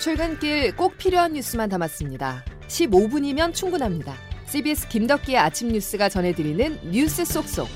출근길 꼭 필요한 뉴스만 담았습니다. 15분이면 충분합니다. CBS 김덕기의 아침 뉴스가 전해드리는 뉴스 쏙쏙.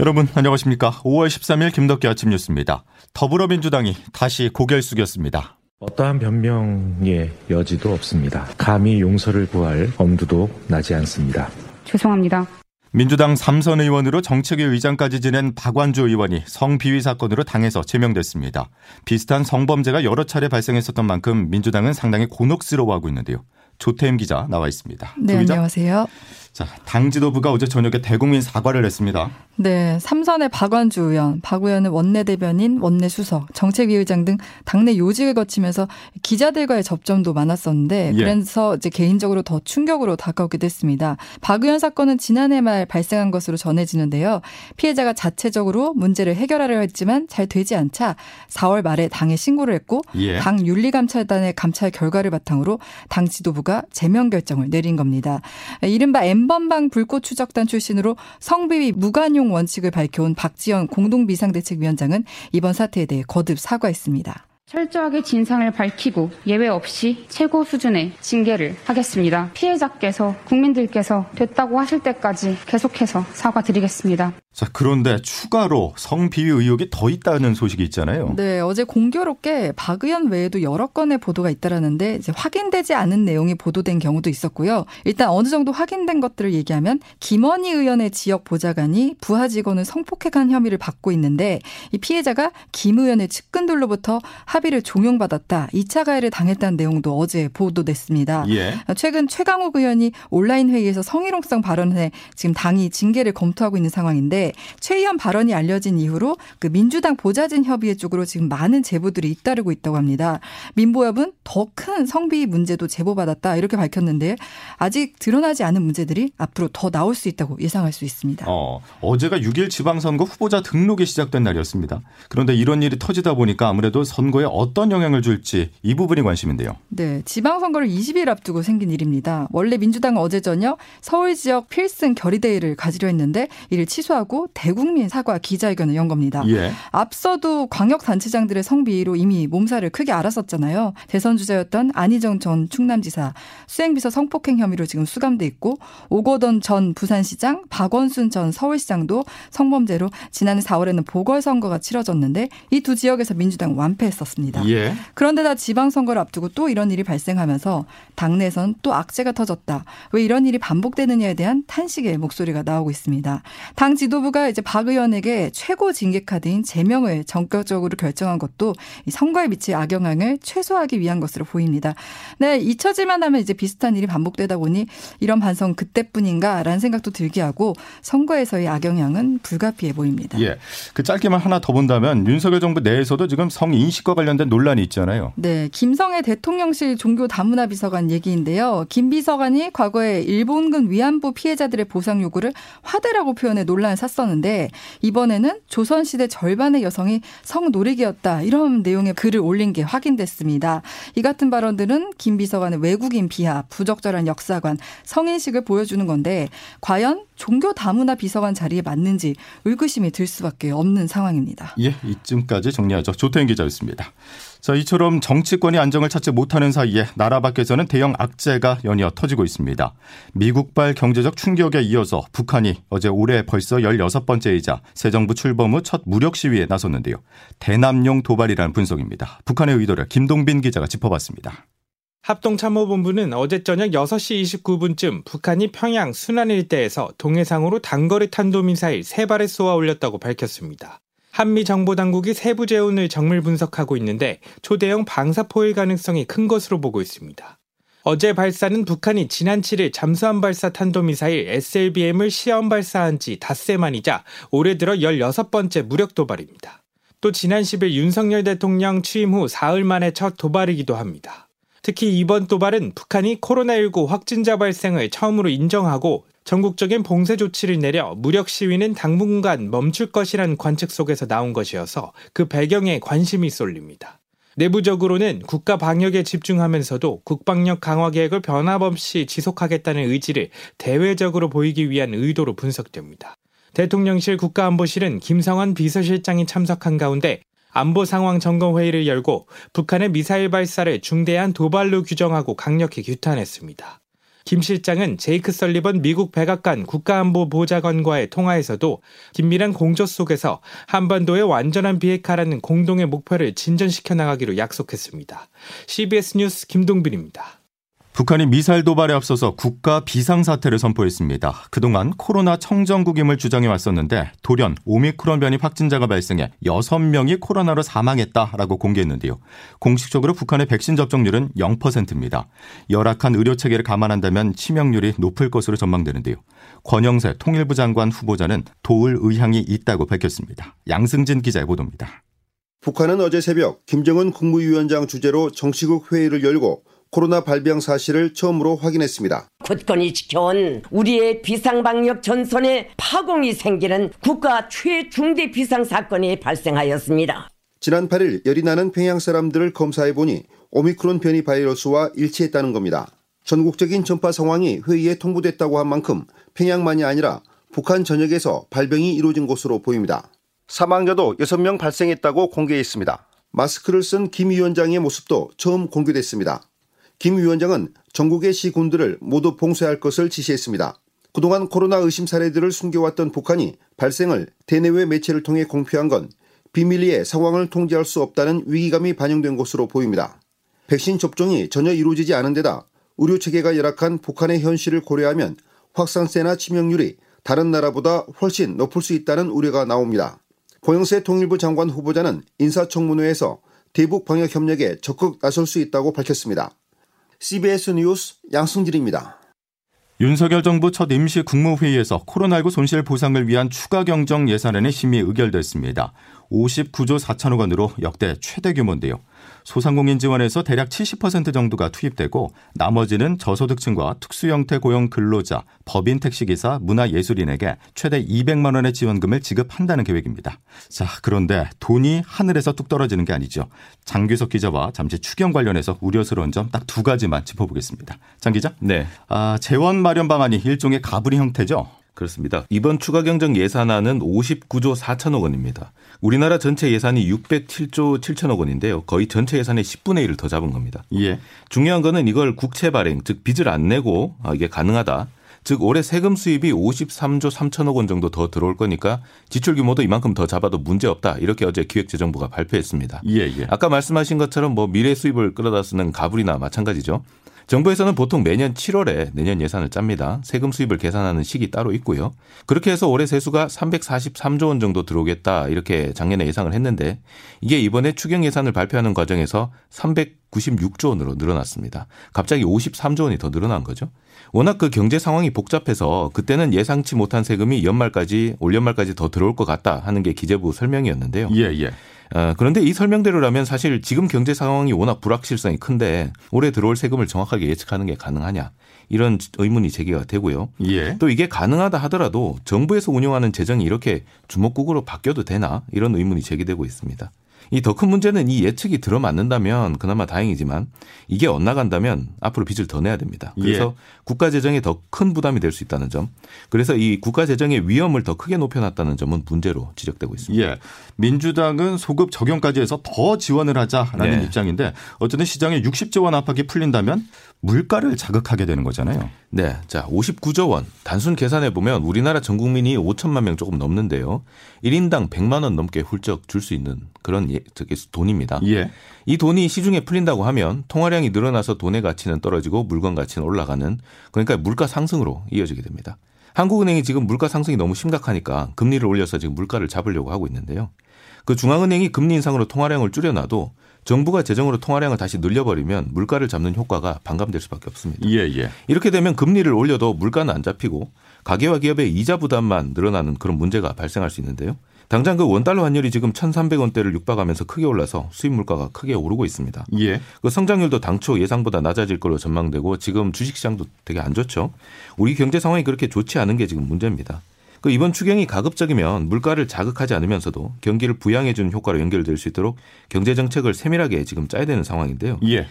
여러분 안녕하십니까. 5월 13일 김덕기 아침 뉴스입니다. 더불어민주당이 다시 고개를 숙였습니다. 어떠한 변명의 여지도 없습니다. 감히 용서를 구할 엄두도 나지 않습니다. 죄송합니다. 민주당 삼선 의원으로 정책위 의장까지 지낸 박완주 의원이 성비위 사건으로 당에서 제명됐습니다. 비슷한 성범죄가 여러 차례 발생했었던 만큼 민주당은 상당히 곤혹스러워하고 있는데요. 조태임 기자 나와 있습니다. 네, 기자. 안녕하세요. 자, 당 지도부가 어제 저녁에 대국민 사과를 했습니다. 네, 삼선의 박완주 의원, 박 의원은 원내대변인, 원내수석, 정책위 의장 등 당내 요직을 거치면서 기자들과의 접점도 많았었는데 그래서 이제 개인적으로 더 충격으로 다가오게 됐습니다. 박 의원 사건은 지난해 말 발생한 것으로 전해지는데요. 피해자가 자체적으로 문제를 해결하려 했지만 잘 되지 않자 4월 말에 당에 신고를 했고 당 윤리감찰단의 감찰 결과를 바탕으로 당 지도부가 제명 결정을 내린 겁니다. 이른바 M번방 불꽃 추적단 출신으로 성비위 무관용 원칙을 밝혀온 박지원 공동비상대책위원장은 이번 사태에 대해 거듭 사과했습니다. 철저하게 진상을 밝히고 예외 없이 최고 수준의 징계를 하겠습니다. 피해자께서 국민들께서 됐다고 하실 때까지 계속해서 사과드리겠습니다. 자, 그런데 추가로 성비위 의혹이 더 있다는 소식이 있잖아요. 네, 어제 공교롭게 박 의원 외에도 여러 건의 보도가 있다라는데 이제 확인되지 않은 내용이 보도된 경우도 있었고요. 일단 어느 정도 확인된 것들을 얘기하면 김원희 의원의 지역 보좌관이 부하 직원을 성폭행한 혐의를 받고 있는데 이 피해자가 김 의원의 측근들로부터 합의를 종용받았다, 2차 가해를 당했다는 내용도 어제 보도됐습니다. 최근 최강욱 의원이 온라인 회의에서 성희롱성 발언을 해 지금 당이 징계를 검토하고 있는 상황인데 최 의원 발언이 알려진 이후로 그 민주당 보좌진 협의회 쪽으로 지금 많은 제보들이 잇따르고 있다고 합니다. 민보협은 더 큰 성비위 문제도 제보받았다 이렇게 밝혔는데 아직 드러나지 않은 문제들이 앞으로 더 나올 수 있다고 예상할 수 있습니다. 어제가 6.1 지방선거 후보자 등록이 시작된 날이었습니다. 그런데 이런 일이 터지다 보니까 아무래도 선거에 어떤 영향을 줄지 이 부분이 관심인데요. 네, 지방선거를 20일 앞두고 생긴 일입니다. 원래 민주당은 어제 저녁 서울 지역 필승 결의대회를 가지려 했는데 이를 취소하고 대국민 사과 기자회견을 연 겁니다. 앞서도 광역단체장들의 성비위로 이미 몸살을 크게 앓았었잖아요. 대선 주자였던 안희정 전 충남지사 수행비서 성폭행 혐의로 지금 수감돼 있고 오거돈 전 부산시장, 박원순 전 서울시장도 성범죄로 지난해 4월에는 보궐선거가 치러졌는데 이 두 지역에서 민주당 완패했었습니다. 그런데 다 지방선거를 앞두고 또 이런 일이 발생하면서 당내에선 또 악재가 터졌다. 왜 이런 일이 반복되느냐에 대한 탄식의 목소리가 나오고 있습니다. 당 지도부 가 이제 박 의원에게 최고 징계 카드인 제명을 전격적으로 결정한 것도 이 선거에 미칠 악영향을 최소화하기 위한 것으로 보입니다. 네, 잊혀질만 하면 이제 비슷한 일이 반복되다 보니 이런 반성 그때뿐인가라는 생각도 들게 하고 선거에서의 악영향은 불가피해 보입니다. 그 짧게만 하나 더 본다면 윤석열 정부 내에서도 지금 성인식과 관련된 논란이 있잖아요. 네, 김성애 대통령실 종교 다문화 비서관 얘기인데요. 김 비서관이 과거에 일본군 위안부 피해자들의 보상 요구를 화대라고 표현해 논란을 샀습니다. 썼는데 이번에는 조선시대 절반의 여성이 성노리기였다 이런 내용의 글을 올린 게 확인됐습니다. 이 같은 발언들은 김 비서관의 외국인 비하, 부적절한 역사관, 성인식을 보여주는 건데 과연 종교 다문화 비서관 자리에 맞는지 의구심이 들 수밖에 없는 상황입니다. 이쯤까지 정리하죠. 조태인 기자였습니다. 자, 이처럼 정치권이 안정을 찾지 못하는 사이에 나라 밖에서는 대형 악재가 연이어 터지고 있습니다. 미국발 경제적 충격에 이어서 북한이 어제 올해 벌써 16번째이자 새 정부 출범 후 첫 무력 시위에 나섰는데요. 대남용 도발이라는 분석입니다. 북한의 의도를 김동빈 기자가 짚어봤습니다. 합동참모본부는 어제 저녁 6시 29분쯤 북한이 평양 순안 일대에서 동해상으로 단거리 탄도미사일 3발을 쏘아 올렸다고 밝혔습니다. 한미정보당국이 세부 재원을 정밀 분석하고 있는데 초대형 방사포일 가능성이 큰 것으로 보고 있습니다. 어제 발사는 북한이 지난 7일 잠수함 발사 탄도미사일 SLBM을 시험 발사한 지 닷새 만이자 올해 들어 16번째 무력 도발입니다. 또 지난 10일 윤석열 대통령 취임 후 사흘 만에 첫 도발이기도 합니다. 특히 이번 도발은 북한이 코로나19 확진자 발생을 처음으로 인정하고 전국적인 봉쇄 조치를 내려 무력 시위는 당분간 멈출 것이란 관측 속에서 나온 것이어서 그 배경에 관심이 쏠립니다. 내부적으로는 국가 방역에 집중하면서도 국방력 강화 계획을 변함없이 지속하겠다는 의지를 대외적으로 보이기 위한 의도로 분석됩니다. 대통령실 국가안보실은 김성환 비서실장이 참석한 가운데 안보 상황 점검 회의를 열고 북한의 미사일 발사를 중대한 도발로 규정하고 강력히 규탄했습니다. 김 실장은 제이크 설리번 미국 백악관 국가안보보좌관과의 통화에서도 긴밀한 공조 속에서 한반도의 완전한 비핵화라는 공동의 목표를 진전시켜 나가기로 약속했습니다. CBS 뉴스 김동빈입니다. 북한이 미사일 도발에 앞서서 국가 비상사태를 선포했습니다. 그동안 코로나 청정국임을 주장해왔었는데 돌연 오미크론 변이 확진자가 발생해 6명이 코로나로 사망했다라고 공개했는데요. 공식적으로 북한의 백신 접종률은 0%입니다. 열악한 의료체계를 감안한다면 치명률이 높을 것으로 전망되는데요. 권영세 통일부 장관 후보자는 도울 의향이 있다고 밝혔습니다. 양승진 기자의 보도입니다. 북한은 어제 새벽 김정은 국무위원장 주재로 정식국 회의를 열고 코로나 발병 사실을 처음으로 확인했습니다. 굳건히 지켜온 우리의 비상방역 전선에 파공이 생기는 국가 최중대 비상사건이 발생하였습니다. 지난 8일 열이 나는 평양 사람들을 검사해보니 오미크론 변이 바이러스와 일치했다는 겁니다. 전국적인 전파 상황이 회의에 통보됐다고 한 만큼 평양만이 아니라 북한 전역에서 발병이 이루어진 것으로 보입니다. 사망자도 6명 발생했다고 공개했습니다. 마스크를 쓴 김 위원장의 모습도 처음 공개됐습니다. 김 위원장은 전국의 시군들을 모두 봉쇄할 것을 지시했습니다. 그동안 코로나 의심 사례들을 숨겨왔던 북한이 발생을 대내외 매체를 통해 공표한 건 비밀리에 상황을 통제할 수 없다는 위기감이 반영된 것으로 보입니다. 백신 접종이 전혀 이루어지지 않은 데다 의료체계가 열악한 북한의 현실을 고려하면 확산세나 치명률이 다른 나라보다 훨씬 높을 수 있다는 우려가 나옵니다. 권영세 통일부 장관 후보자는 인사청문회에서 대북 방역 협력에 적극 나설 수 있다고 밝혔습니다. CBS 뉴스 양승길입니다. 윤석열 정부 첫 임시 국무회의에서 코로나19 손실 보상을 위한 추가 경정 예산안이 심의 의결됐습니다. 59조 4천억 원으로 역대 최대 규모인데요. 소상공인 지원에서 대략 70% 정도가 투입되고 나머지는 저소득층과 특수형태 고용 근로자, 법인 택시기사, 문화예술인에게 최대 200만 원의 지원금을 지급한다는 계획입니다. 자, 그런데 돈이 하늘에서 뚝 떨어지는 게 아니죠. 장규석 기자와 잠시 추경 관련해서 우려스러운 점 딱 두 가지만 짚어보겠습니다. 장 기자? 네. 재원 마련 방안이 일종의 가불이 형태죠? 그렇습니다. 이번 추가경정 예산안은 59조 4천억 원입니다. 우리나라 전체 예산이 607조 7천억 원인데요. 거의 전체 예산의 10분의 1을 더 잡은 겁니다. 예. 중요한 거는 이걸 국채 발행, 즉 빚을 안 내고 이게 가능하다. 즉 올해 세금 수입이 53조 3천억 원 정도 더 들어올 거니까 지출 규모도 이만큼 더 잡아도 문제없다. 이렇게 어제 기획재정부가 발표했습니다. 예. 아까 말씀하신 것처럼 미래 수입을 끌어다 쓰는 가불이나 마찬가지죠. 정부에서는 보통 매년 7월에 내년 예산을 짭니다. 세금 수입을 계산하는 식이 따로 있고요. 그렇게 해서 올해 세수가 343조 원 정도 들어오겠다 이렇게 작년에 예상을 했는데 이게 이번에 추경 예산을 발표하는 과정에서 396조 원으로 늘어났습니다. 갑자기 53조 원이 더 늘어난 거죠. 워낙 경제 상황이 복잡해서 그때는 예상치 못한 세금이 올 연말까지 더 들어올 것 같다 하는 게 기재부 설명이었는데요. 예. 그런데 이 설명대로라면 사실 지금 경제 상황이 워낙 불확실성이 큰데 올해 들어올 세금을 정확하게 예측하는 게 가능하냐 이런 의문이 제기가 되고요. 예. 또 이게 가능하다 하더라도 정부에서 운영하는 재정이 이렇게 주먹구구로 바뀌어도 되나 이런 의문이 제기되고 있습니다. 이 더 큰 문제는 이 예측이 들어맞는다면 그나마 다행이지만 이게 엇나간다면 앞으로 빚을 더 내야 됩니다. 그래서 예. 국가 재정에 더 큰 부담이 될 수 있다는 점. 그래서 이 국가 재정의 위험을 더 크게 높여놨다는 점은 문제로 지적되고 있습니다. 예. 민주당은 소급 적용까지 해서 더 지원을 하자라는 예. 입장인데 어쨌든 시장에 60조 원 압박이 풀린다면 물가를 자극하게 되는 거잖아요. 네. 자, 59조 원. 단순 계산해 보면 우리나라 전 국민이 5천만 명 조금 넘는데요. 1인당 100만 원 넘게 훌쩍 줄 수 있는 그런 돈입니다. 예. 이 돈이 시중에 풀린다고 하면 통화량이 늘어나서 돈의 가치는 떨어지고 물건 가치는 올라가는 그러니까 물가 상승으로 이어지게 됩니다. 한국은행이 지금 물가 상승이 너무 심각하니까 금리를 올려서 지금 물가를 잡으려고 하고 있는데요. 그 중앙은행이 금리 인상으로 통화량을 줄여놔도 정부가 재정으로 통화량을 다시 늘려버리면 물가를 잡는 효과가 반감될 수밖에 없습니다. 예. 이렇게 되면 금리를 올려도 물가는 안 잡히고 가계와 기업의 이자 부담만 늘어나는 그런 문제가 발생할 수 있는데요. 당장 그 원달러 환율이 지금 1,300원대를 육박하면서 크게 올라서 수입 물가가 크게 오르고 있습니다. 예. 그 성장률도 당초 예상보다 낮아질 걸로 전망되고 지금 주식시장도 되게 안 좋죠. 우리 경제 상황이 그렇게 좋지 않은 게 지금 문제입니다. 그 이번 추경이 가급적이면 물가를 자극하지 않으면서도 경기를 부양해주는 효과로 연결될 수 있도록 경제정책을 세밀하게 지금 짜야 되는 상황인데요. 예.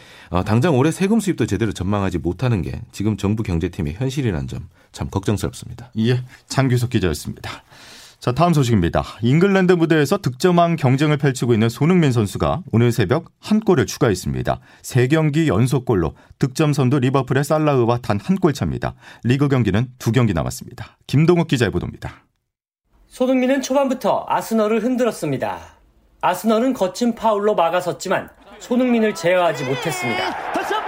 당장 올해 세금 수입도 제대로 전망하지 못하는 게 지금 정부 경제팀의 현실이라는 점 참 걱정스럽습니다. 예, 장규석 기자였습니다. 자, 다음 소식입니다. 잉글랜드 무대에서 득점왕 경쟁을 펼치고 있는 손흥민 선수가 오늘 새벽 한 골을 추가했습니다. 3경기 연속골로 득점 선두 리버풀의 살라흐와 단 한 골 차입니다. 리그 경기는 2경기 남았습니다. 김동욱 기자의 보도입니다. 손흥민은 초반부터 아스널을 흔들었습니다. 아스널은 거친 파울로 막아섰지만 손흥민을 제어하지 못했습니다. 다시 한번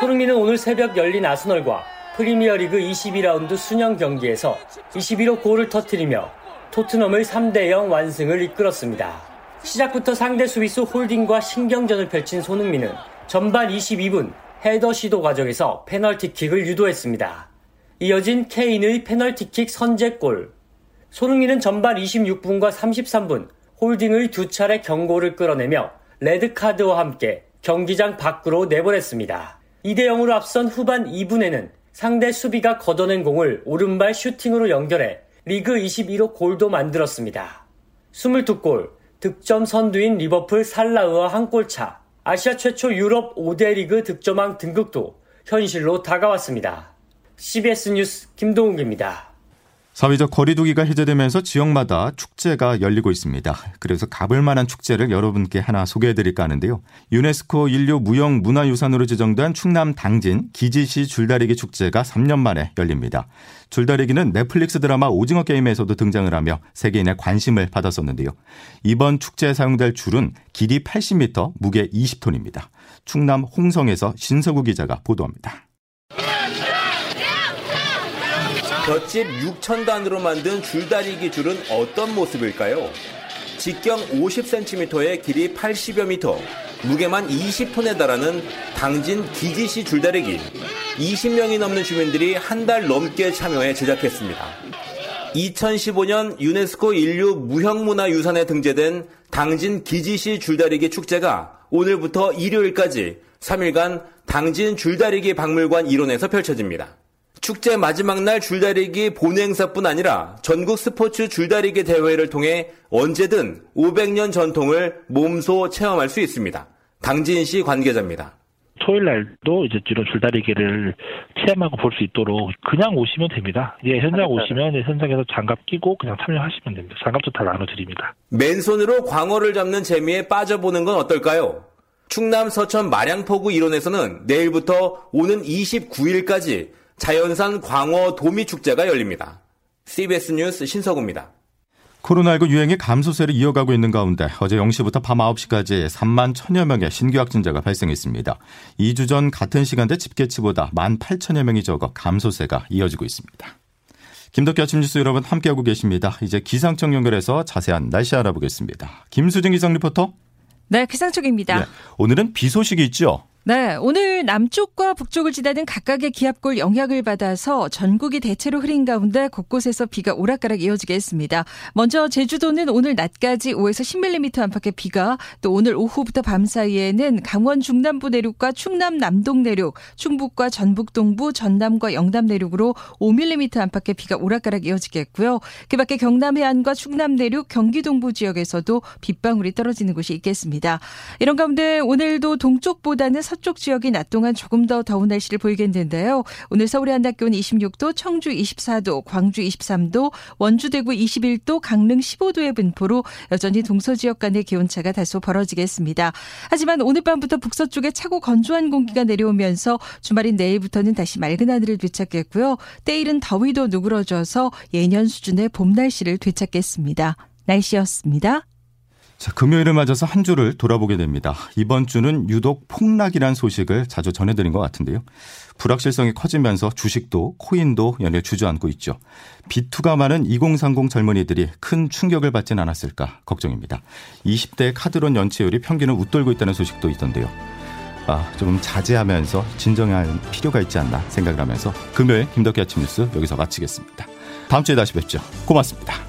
손흥민은 오늘 새벽 열린 아스널과 프리미어리그 22라운드 순영 경기에서 21호 골을 터뜨리며 토트넘의 3-0 완승을 이끌었습니다. 시작부터 상대 수비수 홀딩과 신경전을 펼친 손흥민은 전반 22분 헤더 시도 과정에서 페널티킥을 유도했습니다. 이어진 케인의 페널티킥 선제골. 손흥민은 전반 26분과 33분 홀딩의 2차례 경고를 끌어내며 레드카드와 함께 경기장 밖으로 내보냈습니다. 2-0으로 앞선 후반 2분에는 상대 수비가 걷어낸 공을 오른발 슈팅으로 연결해 리그 21호 골도 만들었습니다. 22골, 득점 선두인 리버풀 살라흐와 한 골차, 아시아 최초 유럽 5대 리그 득점왕 등극도 현실로 다가왔습니다. CBS 뉴스 김동욱입니다. 사회적 거리 두기가 해제되면서 지역마다 축제가 열리고 있습니다. 그래서 가볼 만한 축제를 여러분께 하나 소개해드릴까 하는데요. 유네스코 인류 무형 문화유산으로 지정된 충남 당진 기지시 줄다리기 축제가 3년 만에 열립니다. 줄다리기는 넷플릭스 드라마 오징어 게임에서도 등장을 하며 세계인의 관심을 받았었는데요. 이번 축제에 사용될 줄은 길이 80m, 무게 20톤입니다. 충남 홍성에서 신서구 기자가 보도합니다. 볏짚 6,000단으로 만든 줄다리기 줄은 어떤 모습일까요? 직경 50cm에 길이 80여 미터, 무게만 20톤에 달하는 당진 기지시 줄다리기. 20명이 넘는 주민들이 한 달 넘게 참여해 제작했습니다. 2015년 유네스코 인류 무형문화유산에 등재된 당진 기지시 줄다리기 축제가 오늘부터 일요일까지 3일간 당진 줄다리기 박물관 일원에서 펼쳐집니다. 축제 마지막 날 줄다리기 본행사뿐 아니라 전국 스포츠 줄다리기 대회를 통해 언제든 500년 전통을 몸소 체험할 수 있습니다. 당진시 관계자입니다. 토요일 날도 이제 이런 줄다리기를 체험하고 볼 수 있도록 그냥 오시면 됩니다. 예, 현장 오시면 현장에서 장갑 끼고 그냥 참여하시면 됩니다. 장갑도 다 나눠드립니다. 맨손으로 광어를 잡는 재미에 빠져보는 건 어떨까요? 충남 서천 마량포구 일원에서는 내일부터 오는 29일까지 자연산 광어 도미축제가 열립니다. CBS 뉴스 신서구입니다. 코로나19 유행이 감소세를 이어가고 있는 가운데 어제 0시부터 밤 9시까지 3만 1천여 명의 신규 확진자가 발생했습니다. 2주 전 같은 시간대 집계치보다 1만 8천여 명이 적어 감소세가 이어지고 있습니다. 김덕기 아침 뉴스 여러분 함께하고 계십니다. 이제 기상청 연결해서 자세한 날씨 알아보겠습니다. 김수진 기상 리포터. 네, 기상청입니다. 네, 오늘은 비 소식이 있죠? 네, 오늘 남쪽과 북쪽을 지나는 각각의 기압골 영향을 받아서 전국이 대체로 흐린 가운데 곳곳에서 비가 오락가락 이어지게 했습니다. 먼저 제주도는 오늘 낮까지 5에서 10mm 안팎의 비가, 또 오늘 오후부터 밤 사이에는 강원 중남부 내륙과 충남 남동 내륙, 충북과 전북 동부, 전남과 영남 내륙으로 5mm 안팎의 비가 오락가락 이어지겠고요. 그 밖에 경남 해안과 충남 내륙, 경기 동부 지역에서도 빗방울이 떨어지는 곳이 있겠습니다. 이런 가운데 오늘도 동쪽보다는 서쪽 지역이 낮 동안 조금 더 더운 날씨를 보이겠는데요. 오늘 서울의 한낮 기온 26도, 청주 24도, 광주 23도, 원주 대구 21도, 강릉 15도의 분포로 여전히 동서 지역 간의 기온차가 다소 벌어지겠습니다. 하지만 오늘 밤부터 북서쪽에 차고 건조한 공기가 내려오면서 주말인 내일부터는 다시 맑은 하늘을 되찾겠고요. 때일은 더위도 누그러져서 예년 수준의 봄 날씨를 되찾겠습니다. 날씨였습니다. 자, 금요일을 맞아서 한 주를 돌아보게 됩니다. 이번 주는 유독 폭락이란 소식을 자주 전해드린 것 같은데요. 불확실성이 커지면서 주식도 코인도 연일 주저앉고 있죠. 비투가 많은 2030 젊은이들이 큰 충격을 받진 않았을까 걱정입니다. 20대 카드론 연체율이 평균을 웃돌고 있다는 소식도 있던데요. 조금 자제하면서 진정할 필요가 있지 않나 생각을 하면서 금요일 김덕기 아침 뉴스 여기서 마치겠습니다. 다음 주에 다시 뵙죠. 고맙습니다.